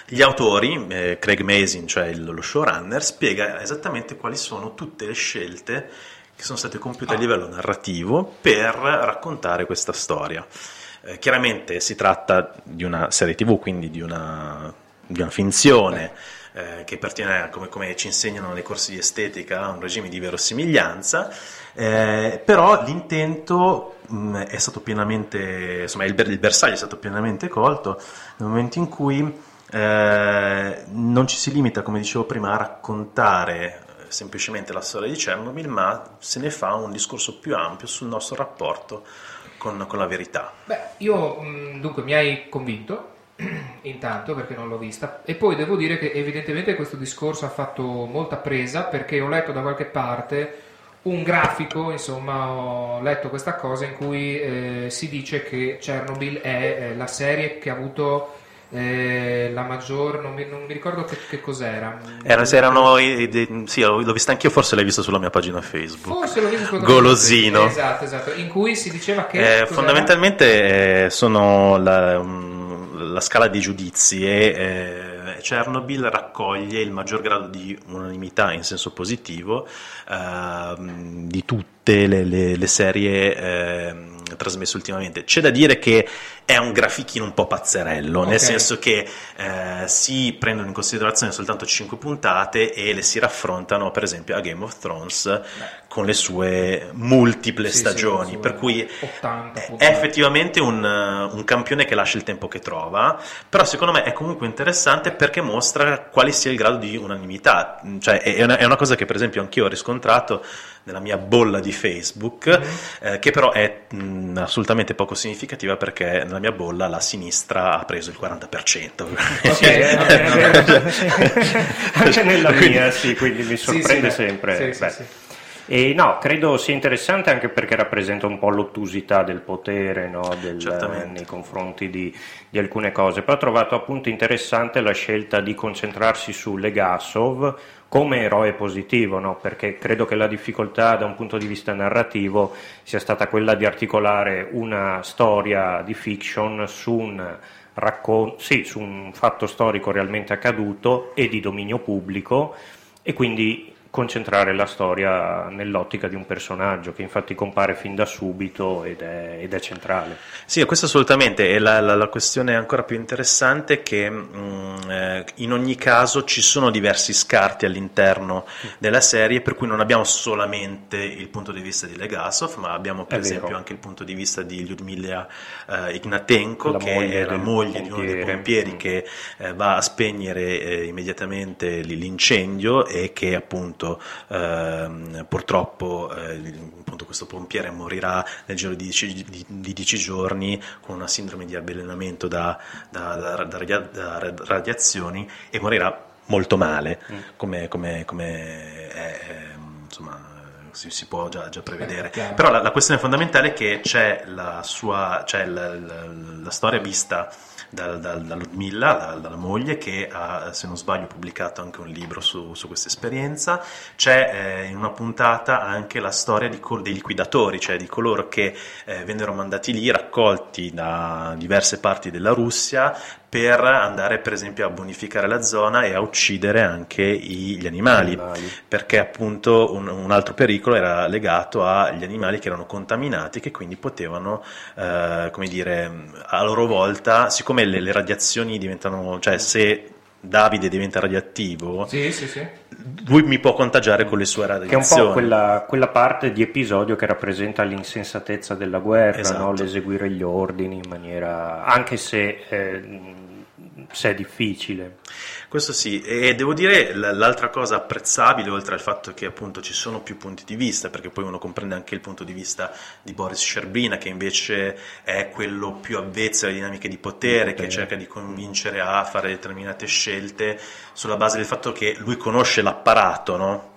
gli autori, eh, Craig Mazin, cioè il, lo showrunner, spiega esattamente quali sono tutte le scelte che sono state compiute ah. a livello narrativo per raccontare questa storia. Eh, chiaramente si tratta di una serie tivù, quindi di una, di una finzione eh, che pertiene, come, come ci insegnano nei corsi di estetica, a un regime di verosimiglianza, eh, però l'intento mh, è stato pienamente, insomma il, il bersaglio è stato pienamente colto nel momento in cui eh, non ci si limita, come dicevo prima, a raccontare semplicemente la storia di Chernobyl, ma se ne fa un discorso più ampio sul nostro rapporto con, con la verità. Beh, io dunque mi hai convinto intanto, perché non l'ho vista, e poi devo dire che evidentemente questo discorso ha fatto molta presa, perché ho letto da qualche parte un grafico, insomma ho letto questa cosa in cui eh, si dice che Chernobyl è eh, la serie che ha avuto Eh, la maggior, non mi, non mi ricordo che, che cos'era. Era, erano i, i, sì, l'ho vista anch'io, forse l'hai vista sulla mia pagina Facebook. Forse l'ho vista sulla Golosino. Pagina Facebook. Esatto, esatto. In cui si diceva che eh, fondamentalmente eh, sono la, la scala di giudizi e eh, Chernobyl raccoglie il maggior grado di unanimità in senso positivo eh, di tutte le, le, le serie eh, trasmesse ultimamente. C'è da dire che è un grafichino un po' pazzerello, okay, nel senso che eh, si prendono in considerazione soltanto cinque puntate e le si raffrontano per esempio a Game of Thrones. Beh, con le sue multiple sì, stagioni, sì, per cui ottanta, è ottanta. Effettivamente un, un campione che lascia il tempo che trova, però secondo me è comunque interessante perché mostra quale sia il grado di unanimità, cioè è una, è una cosa che per esempio anch'io ho riscontrato nella mia bolla di Facebook, mm-hmm. eh, che però è mh, assolutamente poco significativa, perché nella mia bolla la sinistra ha preso il quaranta per cento. Okay, va bene, va bene. Anche nella mia, quindi, sì, quindi mi sorprende sì, sì, sempre. Sì, Beh. Sì, sì. E no, credo sia interessante anche perché rappresenta un po' l'ottusità del potere, no? del, eh, nei confronti di, di alcune cose. Poi ho trovato appunto interessante la scelta di concentrarsi su Legasov come eroe positivo, no? Perché credo che la difficoltà da un punto di vista narrativo sia stata quella di articolare una storia di fiction su un, raccon- sì, su un fatto storico realmente accaduto e di dominio pubblico, e quindi concentrare la storia nell'ottica di un personaggio che infatti compare fin da subito ed è, ed è centrale. Sì, questo assolutamente, e la, la, la questione ancora più interessante è che mh, eh, in ogni caso ci sono diversi scarti all'interno della serie, per cui non abbiamo solamente il punto di vista di Legasov, ma abbiamo per è esempio vero. anche il punto di vista di Lyudmila eh, Ignatenko, la che è la moglie pompiere. di uno dei pompieri mm. che eh, va a spegnere eh, immediatamente l'incendio e che appunto Uh, purtroppo uh, appunto questo pompiere morirà nel giro di dieci giorni con una sindrome di avvelenamento da, da, da, da, radia, da radiazioni, e morirà molto male, mm. come, come, come è, è, insomma si, si può già, già prevedere. Eh, però la, la questione fondamentale è che c'è la sua c'è la, la, la storia vista Da, da, da Ludmilla, da, dalla moglie, che ha, se non sbaglio, pubblicato anche un libro su, su questa esperienza. C'è eh, in una puntata anche la storia di col- dei liquidatori, cioè di coloro che eh, vennero mandati lì, raccolti da diverse parti della Russia, per andare per esempio a bonificare la zona e a uccidere anche i, gli animali, animali, perché appunto un, un altro pericolo era legato agli animali che erano contaminati, che quindi potevano, eh, come dire, a loro volta, siccome le, le radiazioni diventano, cioè se Davide diventa radioattivo, sì, sì, sì. lui mi può contagiare con le sue radiazioni. Che è un po' quella, quella parte di episodio che rappresenta l'insensatezza della guerra, esatto. no? L'eseguire gli ordini in maniera, anche se, eh, se è difficile. Questo sì, e devo dire l'altra cosa apprezzabile, oltre al fatto che appunto ci sono più punti di vista, perché poi uno comprende anche il punto di vista di Boris Scerbina, che invece è quello più avvezzo alle dinamiche di potere, potere. che cerca di convincere a fare determinate scelte sulla base del fatto che lui conosce l'apparato, no?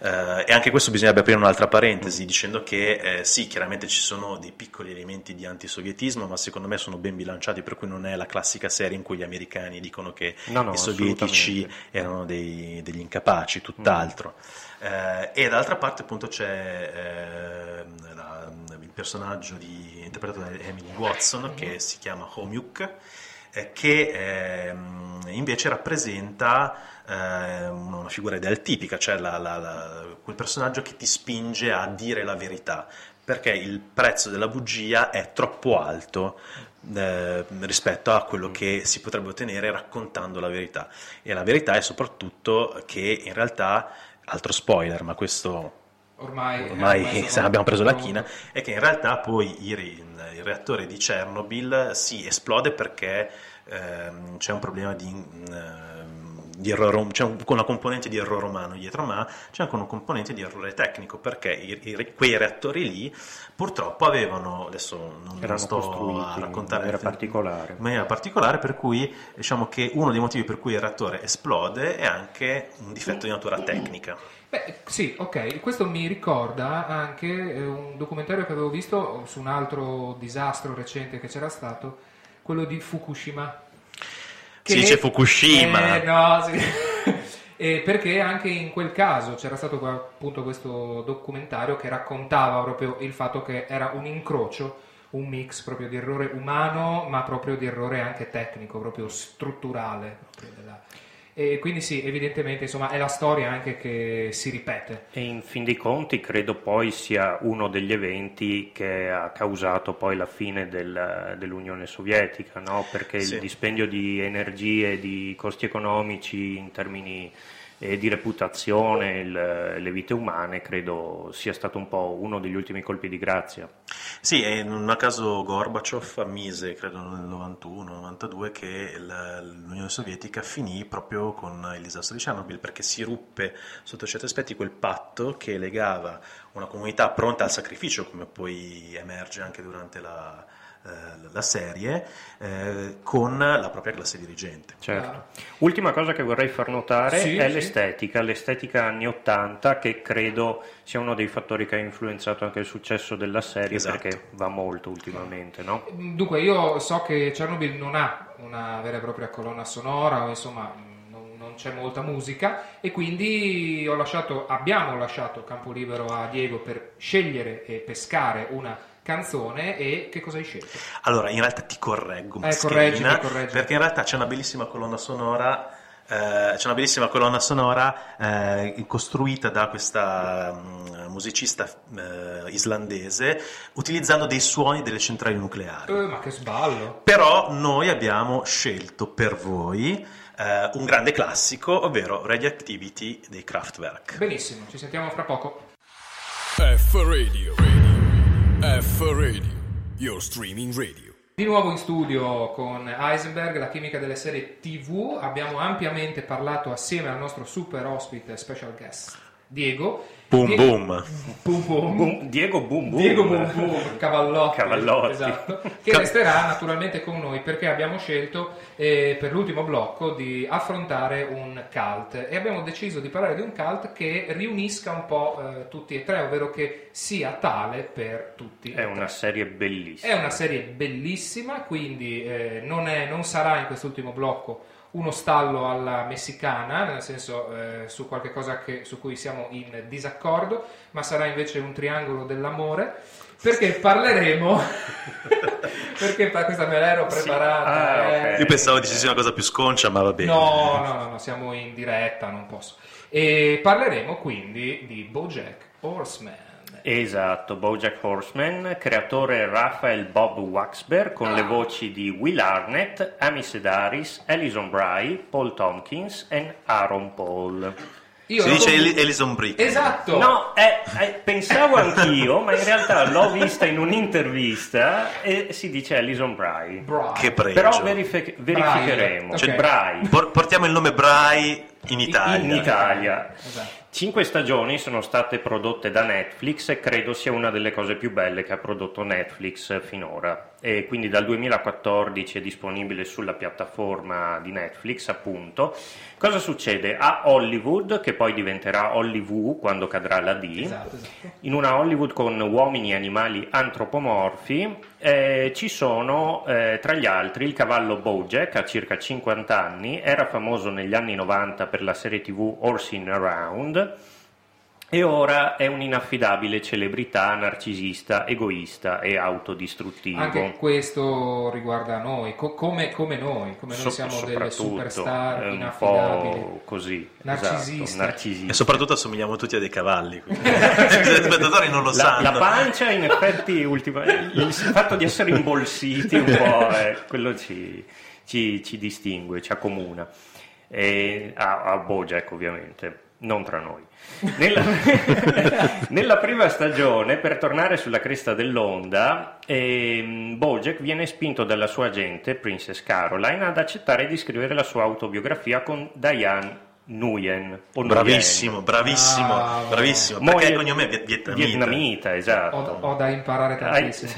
Uh, e anche questo bisognerebbe aprire un'altra parentesi dicendo che eh, sì, chiaramente ci sono dei piccoli elementi di antisovietismo, ma secondo me sono ben bilanciati, per cui non è la classica serie in cui gli americani dicono che no, no, i sovietici erano dei, degli incapaci, tutt'altro. Mm. Uh, e dall'altra parte appunto c'è uh, la, il personaggio di, interpretato da Emily Watson, che si chiama Homyuk, eh, che eh, invece rappresenta una figura ideal tipica, cioè la, la, la, quel personaggio che ti spinge a dire la verità, perché il prezzo della bugia è troppo alto eh, rispetto a quello che si potrebbe ottenere raccontando la verità. E la verità è soprattutto che in realtà, altro spoiler, ma questo ormai, ormai, ormai sono, abbiamo preso la china, è che in realtà poi il, il reattore di Chernobyl si esplode perché eh, c'è un problema di... Eh, Di errore, c'è un, una componente di errore umano dietro, ma c'è anche una componente di errore tecnico, perché i, i, quei reattori lì purtroppo avevano, adesso non lo sto a raccontare in maniera particolare. in maniera particolare, per cui diciamo che uno dei motivi per cui il reattore esplode è anche un difetto di natura tecnica. Beh, sì, ok, questo mi ricorda anche un documentario che avevo visto su un altro disastro recente che c'era stato, quello di Fukushima. Che, sì, c'è Fukushima. Eh, no, sì. eh, perché anche in quel caso c'era stato appunto questo documentario che raccontava proprio il fatto che era un incrocio, un mix proprio di errore umano, ma proprio di errore anche tecnico, proprio strutturale. Proprio della... E quindi sì, evidentemente, insomma, è la storia anche che si ripete. E in fin dei conti credo poi sia uno degli eventi che ha causato poi la fine del, dell'Unione Sovietica, no? Perché sì. il dispendio di energie, di costi economici in termini eh, di reputazione, il, le vite umane, credo sia stato un po' uno degli ultimi colpi di grazia. Sì, e non a caso Gorbaciov ammise, credo nel novantuno novantadue, che la, l'Unione Sovietica finì proprio con il disastro di Chernobyl, perché si ruppe sotto certi aspetti quel patto che legava una comunità pronta al sacrificio, come poi emerge anche durante la, eh, la serie eh, con la propria classe dirigente. Certo. Ultima cosa che vorrei far notare sì, è sì. l'estetica, l'estetica anni ottanta, che credo sia uno dei fattori che ha influenzato anche il successo della serie, esatto. perché va molto ultimamente, no? Dunque io so che Chernobyl non ha una vera e propria colonna sonora, o insomma... c'è molta musica, e quindi ho lasciato, abbiamo lasciato campo libero a Diego per scegliere e pescare una canzone. E che cosa hai scelto? Allora, in realtà ti correggo, eh, correggi, correggi. Perché in realtà c'è una bellissima colonna sonora eh, c'è una bellissima colonna sonora eh, costruita da questa um, musicista eh, islandese, utilizzando dei suoni delle centrali nucleari. Eh, ma che sballo! Però noi abbiamo scelto per voi Uh, un grande classico, ovvero Radioactivity dei Kraftwerk. Benissimo, ci sentiamo fra poco. F Radio, Radio, F Radio, your streaming radio. Di nuovo in studio con Heisenberg, la chimica delle serie tivù. Abbiamo ampiamente parlato assieme al nostro super ospite special guest Diego. Boom Diego, boom. Boom, boom. boom. Diego boom boom. Diego boom boom. Cavallotti. Cavallotti. Esatto. Che Cav- resterà naturalmente con noi, perché abbiamo scelto eh, per l'ultimo blocco di affrontare un cult, e abbiamo deciso di parlare di un cult che riunisca un po' eh, tutti e tre, ovvero che sia tale per tutti. È una serie bellissima. È una serie bellissima, quindi eh, non, è, non sarà in quest'ultimo blocco uno stallo alla messicana, nel senso eh, su qualche cosa che, su cui siamo in disaccordo, ma sarà invece un triangolo dell'amore, perché parleremo perché questa me l'ero preparata. Sì. Ah, okay. eh, Io pensavo dicessi una cosa più sconcia, ma va bene. No, no, no, no, siamo in diretta, non posso. E parleremo quindi di BoJack Horseman. Esatto, BoJack Horseman, creatore Raphael Bob Waksberg, con ah. le voci di Will Arnett, Amy Sedaris, Alison Brie, Paul Tompkins e Aaron Paul. Io si dice con... Alison Brie. Esatto. No, eh, eh, pensavo anch'io, ma in realtà l'ho vista in un'intervista e si dice Alison Brie. Brie. Che pregio. Però verifi- verificheremo. Brie. Cioè, okay. Brie. Por- portiamo il nome Brie in Italia. In Italia. Esatto. Cinque stagioni sono state prodotte da Netflix, e credo sia una delle cose più belle che ha prodotto Netflix finora. E quindi dal duemilaquattordici è disponibile sulla piattaforma di Netflix, appunto. Cosa succede? A Hollywood, che poi diventerà Hollywood quando cadrà la D, esatto, esatto. in una Hollywood con uomini e animali antropomorfi, eh, ci sono eh, tra gli altri il cavallo BoJack, a circa cinquanta anni, era famoso negli anni novanta per la serie tivù Horsing Around, e ora è un'inaffidabile celebrità narcisista, egoista e autodistruttivo. Anche questo riguarda noi, co- come, come noi, come noi so- siamo delle superstar inaffidabili. Un po' così, narcisista. Esatto, narcisista. E soprattutto assomigliamo tutti a dei cavalli. I spettatori non lo la, sanno. La pancia, in effetti, ultima, il fatto di essere imbolsiti un po', eh, quello ci, ci, ci distingue, ci accomuna. E, a, a BoJack, ovviamente. Non tra noi. Nella, nella prima stagione, per tornare sulla cresta dell'onda, eh, BoJack viene spinto dalla sua agente, Princess Caroline, ad accettare di scrivere la sua autobiografia con Diane Nguyen. Bravissimo, Nguyen. bravissimo, ah, bravissimo. Perché moglie, il cognome è vietnamita. Vietnamita, esatto. Ho, ho da imparare tantissimo.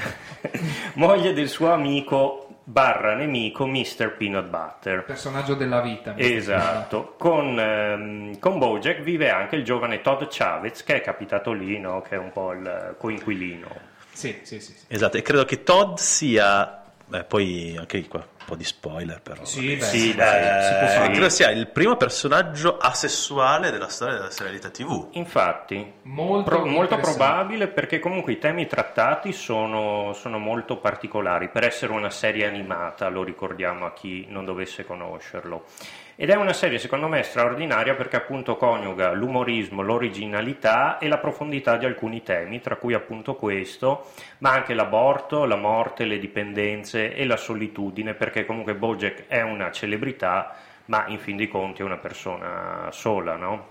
Moglie del suo amico... barra nemico mister Peanut Butter, personaggio della vita, esatto. Con, ehm, con BoJack vive anche il giovane Todd Chavez, che è capitato lì, no? Che è un po' il coinquilino. Sì, sì, sì, sì. Esatto, e credo che Todd sia eh, poi anche qua un po' di spoiler, però sì, beh, sì, dai, si può fare. Credo sia il primo personaggio asessuale della storia della serialità tivù. Infatti, molto, pro- molto probabile, perché comunque i temi trattati sono, sono molto particolari per essere una serie animata, lo ricordiamo a chi non dovesse conoscerlo. Ed è una serie, secondo me, straordinaria, perché appunto coniuga l'umorismo, l'originalità e la profondità di alcuni temi, tra cui appunto questo, ma anche l'aborto, la morte, le dipendenze e la solitudine, perché comunque BoJack è una celebrità, ma in fin dei conti è una persona sola, no?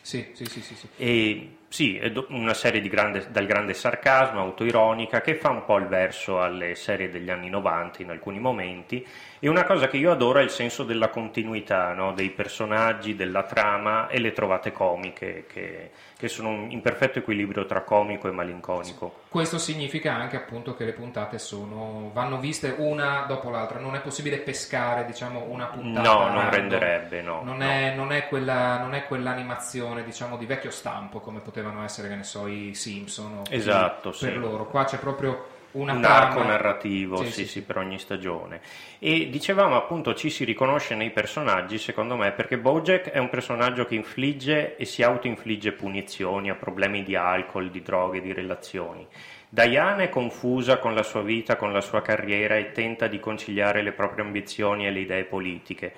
Sì, sì, sì, sì. sì. E... Sì, è una serie di grande, dal grande sarcasmo, autoironica, che fa un po' il verso alle serie degli anni novanta in alcuni momenti, e una cosa che io adoro è il senso della continuità, no? Dei personaggi, della trama e le trovate comiche, che, che sono in perfetto equilibrio tra comico e malinconico. Questo significa anche appunto che le puntate sono vanno viste una dopo l'altra, non è possibile pescare, diciamo, una puntata. No, non renderebbe, no. Non, no. È, non, è quella, non è quell'animazione, diciamo, di vecchio stampo, come potete potevano essere, che ne so, i Simpson, o esatto, per sì. loro. Qua c'è proprio una un trama... arco narrativo, sì, sì, sì, sì, per ogni stagione. E dicevamo appunto ci si riconosce nei personaggi, secondo me, perché BoJack è un personaggio che infligge e si autoinfligge punizioni a problemi di alcol, di droghe, di relazioni. Diane è confusa con la sua vita, con la sua carriera, e tenta di conciliare le proprie ambizioni e le idee politiche.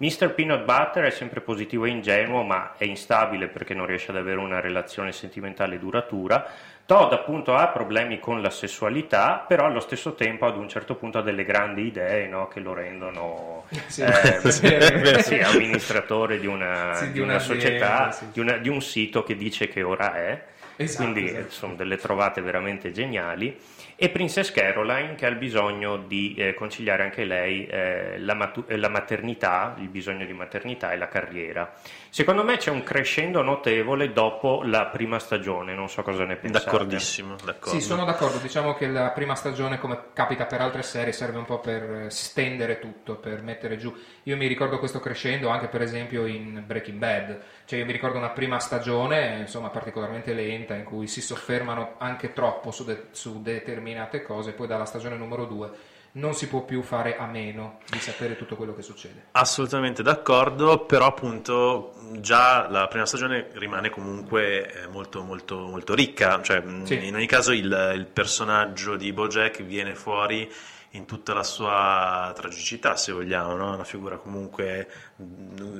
mister Peanut Butter è sempre positivo e ingenuo, ma è instabile perché non riesce ad avere una relazione sentimentale duratura. Todd appunto ha problemi con la sessualità, però allo stesso tempo ad un certo punto ha delle grandi idee, no? Che lo rendono sì, eh, sì, eh, sì, amministratore di una, sì, di di una, una società, sì. di, una, di un sito che dice che ora è. Esatto, Quindi esatto. sono delle trovate veramente geniali. E Princess Caroline, che ha il bisogno di eh, conciliare anche lei eh, la, matu- la maternità, il bisogno di maternità e la carriera. Secondo me c'è un crescendo notevole dopo la prima stagione, non so cosa ne pensate. D'accordissimo, d'accordo. Sì, sono d'accordo, diciamo che la prima stagione, come capita per altre serie, serve un po' per stendere tutto, per mettere giù. Io mi ricordo questo crescendo anche per esempio in Breaking Bad, cioè io mi ricordo una prima stagione, insomma, particolarmente lenta, in cui si soffermano anche troppo su, de- su determinati cose, poi dalla stagione numero due non si può più fare a meno di sapere tutto quello che succede. Assolutamente d'accordo, però appunto già la prima stagione rimane comunque molto molto molto ricca, cioè sì. in ogni caso il, il personaggio di BoJack viene fuori in tutta la sua tragicità, se vogliamo, no? Una figura comunque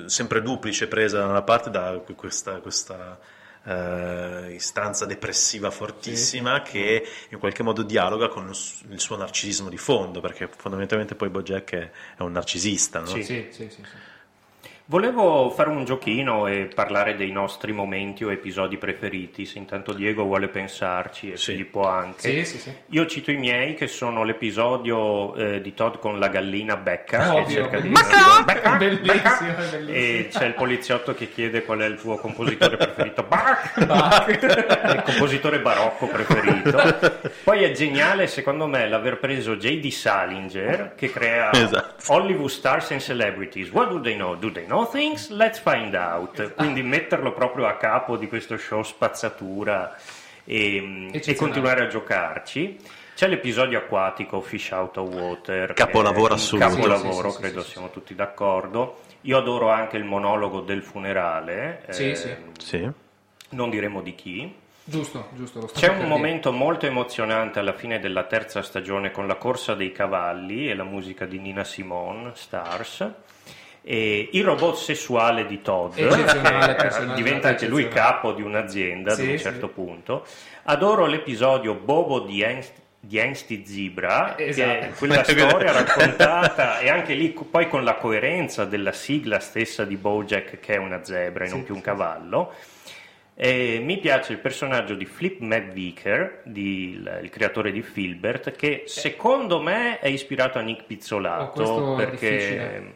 sempre duplice, presa da una parte da questa questa Uh, istanza depressiva fortissima, sì. che in qualche modo dialoga con il suo narcisismo di fondo, perché fondamentalmente poi BoJack è, è un narcisista, no? Sì, sì, sì, sì, sì. Volevo fare un giochino e parlare dei nostri momenti o episodi preferiti, se intanto Diego vuole pensarci, e sì. Filippo anche. Sì, sì, sì. Io cito i miei, che sono l'episodio eh, di Todd con la gallina Becca, oh, che ovvio, cerca di Becca, bellissimo, bellissimo. E c'è il poliziotto che chiede qual è il tuo compositore preferito. Bach, Bach. Il compositore barocco preferito. Poi è geniale, secondo me, l'aver preso J D Salinger, che crea esatto. Hollywood Stars and Celebrities. What do they know? Do they know things? Let's find out. Esatto. Quindi metterlo proprio a capo di questo show spazzatura e, e continuare a giocarci. C'è l'episodio acquatico Fish Out of Water, capolavoro assoluto, capolavoro, sì, sì, credo sì, sì, siamo sì. tutti d'accordo. Io adoro anche il monologo del funerale, sì, eh, sì. Sì. non diremo di chi. Giusto, giusto, lo c'è un momento dire. molto emozionante alla fine della terza stagione con la corsa dei cavalli e la musica di Nina Simone, Stars. E il robot sessuale di Todd eh, diventa anche lui capo di un'azienda, sì, ad un certo sì. punto. Adoro l'episodio Bobo di Einstein di Angsty Zebra, esatto. che è quella storia raccontata, e anche lì poi con la coerenza della sigla stessa di BoJack, che è una zebra e sì, non più un cavallo. E mi piace il personaggio di Flip McVicker, di, il, il creatore di Filbert, che secondo me è ispirato a Nick Pizzolato, oh, perché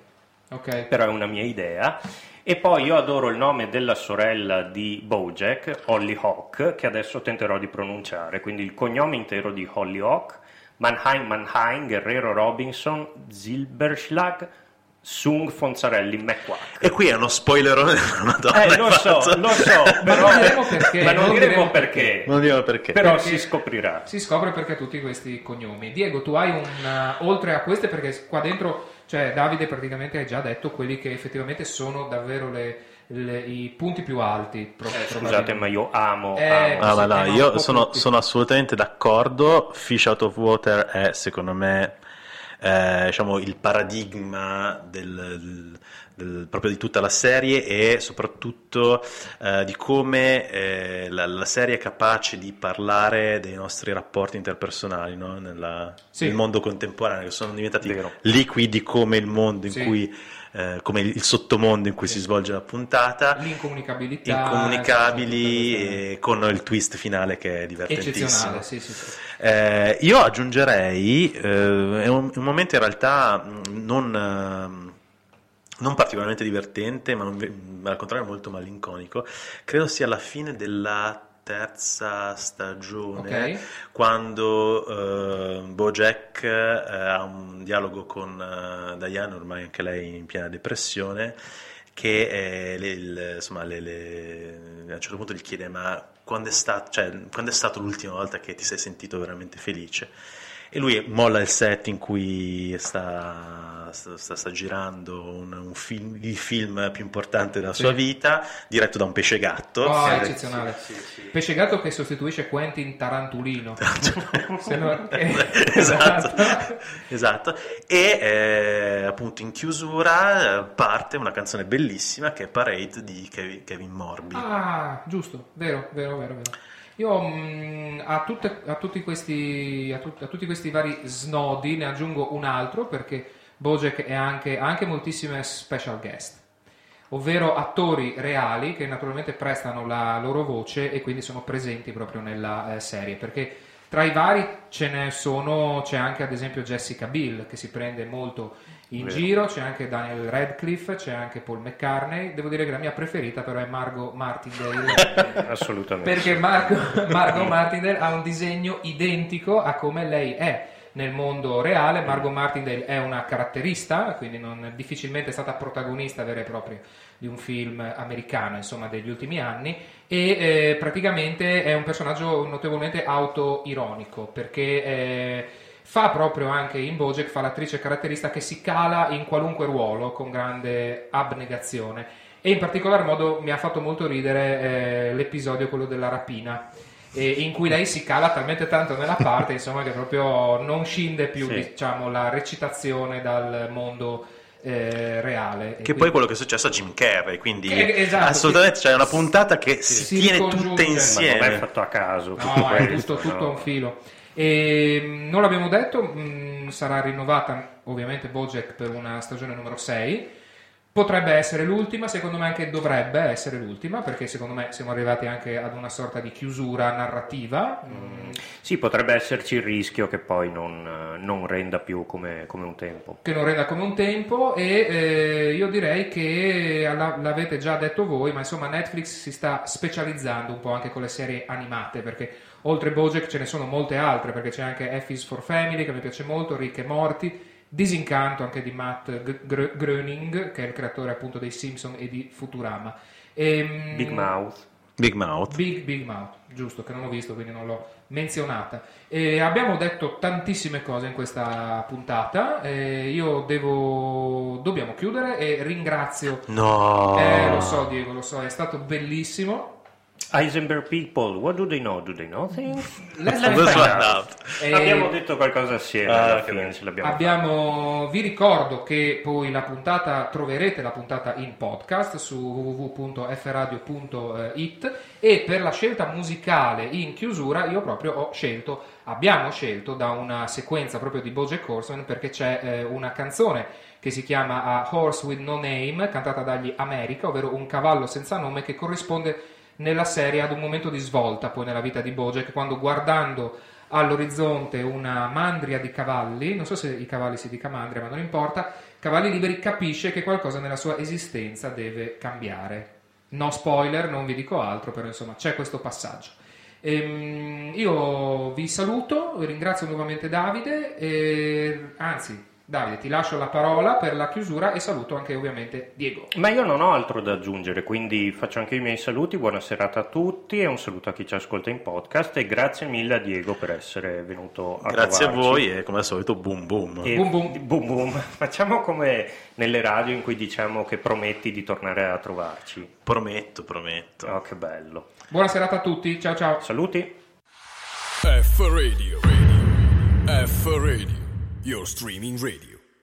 okay. però è una mia idea. E poi io adoro il nome della sorella di BoJack, Holly Hawk, che adesso tenterò di pronunciare, quindi il cognome intero di Holly Hawk: Mannheim, Mannheim, Guerrero Robinson, Zilberschlag, Sung Fonzarelli McQuack. E qui è uno spoilerone della Madonna. Eh, lo so, fatto. lo so, però ma non diremo perché. Ma non, non, diremo perché. Perché. non diremo perché. Però perché si scoprirà. Si scopre perché tutti questi cognomi. Diego, tu hai un oltre a queste, perché qua dentro, cioè, Davide praticamente hai già detto quelli che effettivamente sono davvero le, le, i punti più alti. Pro, eh, scusate, ma io amo. Eh, amo. Ah, ma là, io sono, sono assolutamente d'accordo. Fish Out of Water è, secondo me, Eh, diciamo il paradigma del, del, proprio di tutta la serie, e soprattutto eh, di come eh, la, la serie è capace di parlare dei nostri rapporti interpersonali, no? Nella, sì. nel mondo contemporaneo, che sono diventati Vero. liquidi come il mondo in sì. cui eh, come il sottomondo in cui sì. si svolge la puntata, l'incomunicabilità, incomunicabili, esatto, e con il twist finale che è divertentissimo, eccezionale. Sì, sì, sì. Eh, io aggiungerei eh, è un, un momento in realtà non eh, non particolarmente divertente, ma, non, ma al contrario molto malinconico, credo sia alla fine della terza stagione, okay, quando uh, BoJack uh, ha un dialogo con uh, Diane, ormai anche lei in piena depressione, che è le, il, insomma le, le, a un certo punto gli chiede ma quando è stato, cioè, quando è stato l'ultima volta che ti sei sentito veramente felice? E lui molla il set in cui sta, sta, sta, sta girando un, un film, il film più importante della sì. sua vita, diretto da un pescegatto. Oh, sì, eccezionale. Sì, sì. Pescegatto che sostituisce Quentin Tarantulino. non... esatto. esatto. E eh, appunto in chiusura parte una canzone bellissima che è Parade di Kevin, Kevin Morby. Ah, giusto, vero, vero, vero, vero. Io mh, a, tutte, a, tutti questi, a, tut, a tutti questi vari snodi ne aggiungo un altro, perché BoJack ha anche, anche moltissime special guest, ovvero attori reali che naturalmente prestano la loro voce e quindi sono presenti proprio nella eh, serie, perché tra i vari ce ne sono, c'è anche ad esempio Jessica Biel che si prende molto in Vero. giro, c'è anche Daniel Radcliffe, c'è anche Paul McCartney. Devo dire che la mia preferita però è Margot Martindale. Assolutamente. Perché Margot, Margot Martindale ha un disegno identico a come lei è nel mondo reale. Margot Martindale è una caratterista, quindi non, difficilmente è stata protagonista vera e propria di un film americano, insomma, degli ultimi anni, e eh, praticamente è un personaggio notevolmente autoironico, perché eh, fa proprio anche in BoJack, fa l'attrice caratterista che si cala in qualunque ruolo con grande abnegazione, e in particolar modo mi ha fatto molto ridere eh, l'episodio quello della rapina, eh, in cui lei si cala talmente tanto nella parte insomma che proprio non scinde più sì. diciamo la recitazione dal mondo Eh, reale. Che quindi... poi è quello che è successo a Jim Carrey, quindi che, esatto, assolutamente c'è cioè una puntata che si, si tiene tutte insieme, ma non è fatto a caso, tutto no, questo, è tutto, tutto no. un filo. E non l'abbiamo detto, mh, sarà rinnovata ovviamente BoJack per una stagione numero sei, potrebbe essere l'ultima, secondo me anche dovrebbe essere l'ultima, perché secondo me siamo arrivati anche ad una sorta di chiusura narrativa. Mm. Sì, potrebbe esserci il rischio che poi non, non renda più come, come un tempo. Che non renda come un tempo, e eh, io direi che alla, l'avete già detto voi, ma insomma Netflix si sta specializzando un po' anche con le serie animate, perché oltre BoJack ce ne sono molte altre, perché c'è anche F is for Family che mi piace molto, Rick e Morty, Disincanto anche di Matt Gr- Groening, che è il creatore appunto dei Simpson e di Futurama, e, Big Mouth Big Mouth Big, Big Mouth, giusto, che non ho visto quindi non l'ho menzionata. E abbiamo detto tantissime cose in questa puntata, e io devo dobbiamo chiudere e ringrazio no eh, lo so Diego, lo so, è stato bellissimo. Heisenberg people, what do they know? Do they know things? Let's find out. Eh, abbiamo detto qualcosa assieme. Ah, fine, ce l'abbiamo abbiamo, vi ricordo che poi la puntata troverete la puntata in podcast su w w w punto f radio punto i t, e per la scelta musicale in chiusura io proprio ho scelto, abbiamo scelto da una sequenza proprio di BoJack Horseman, perché c'è eh, una canzone che si chiama A Horse with No Name, cantata dagli America, ovvero un cavallo senza nome, che corrisponde nella serie ad un momento di svolta poi nella vita di BoJack, quando guardando all'orizzonte una mandria di cavalli, non so se i cavalli si dica mandria ma non importa, cavalli liberi, capisce che qualcosa nella sua esistenza deve cambiare. No spoiler, non vi dico altro, però insomma c'è questo passaggio. Ehm, io vi saluto, vi ringrazio nuovamente Davide, e, anzi Davide, ti lascio la parola per la chiusura, e saluto anche ovviamente Diego. Ma io non ho altro da aggiungere, quindi faccio anche i miei saluti, buona serata a tutti, e un saluto a chi ci ascolta in podcast, e grazie mille a Diego per essere venuto a Grazie trovarci. A voi, e come al solito boom boom. E boom boom. Boom boom. Facciamo come nelle radio in cui diciamo che prometti di tornare a trovarci. Prometto, prometto. Oh, che bello. Buona serata a tutti, ciao ciao. Saluti. F Radio, Radio. F Radio. Your streaming radio.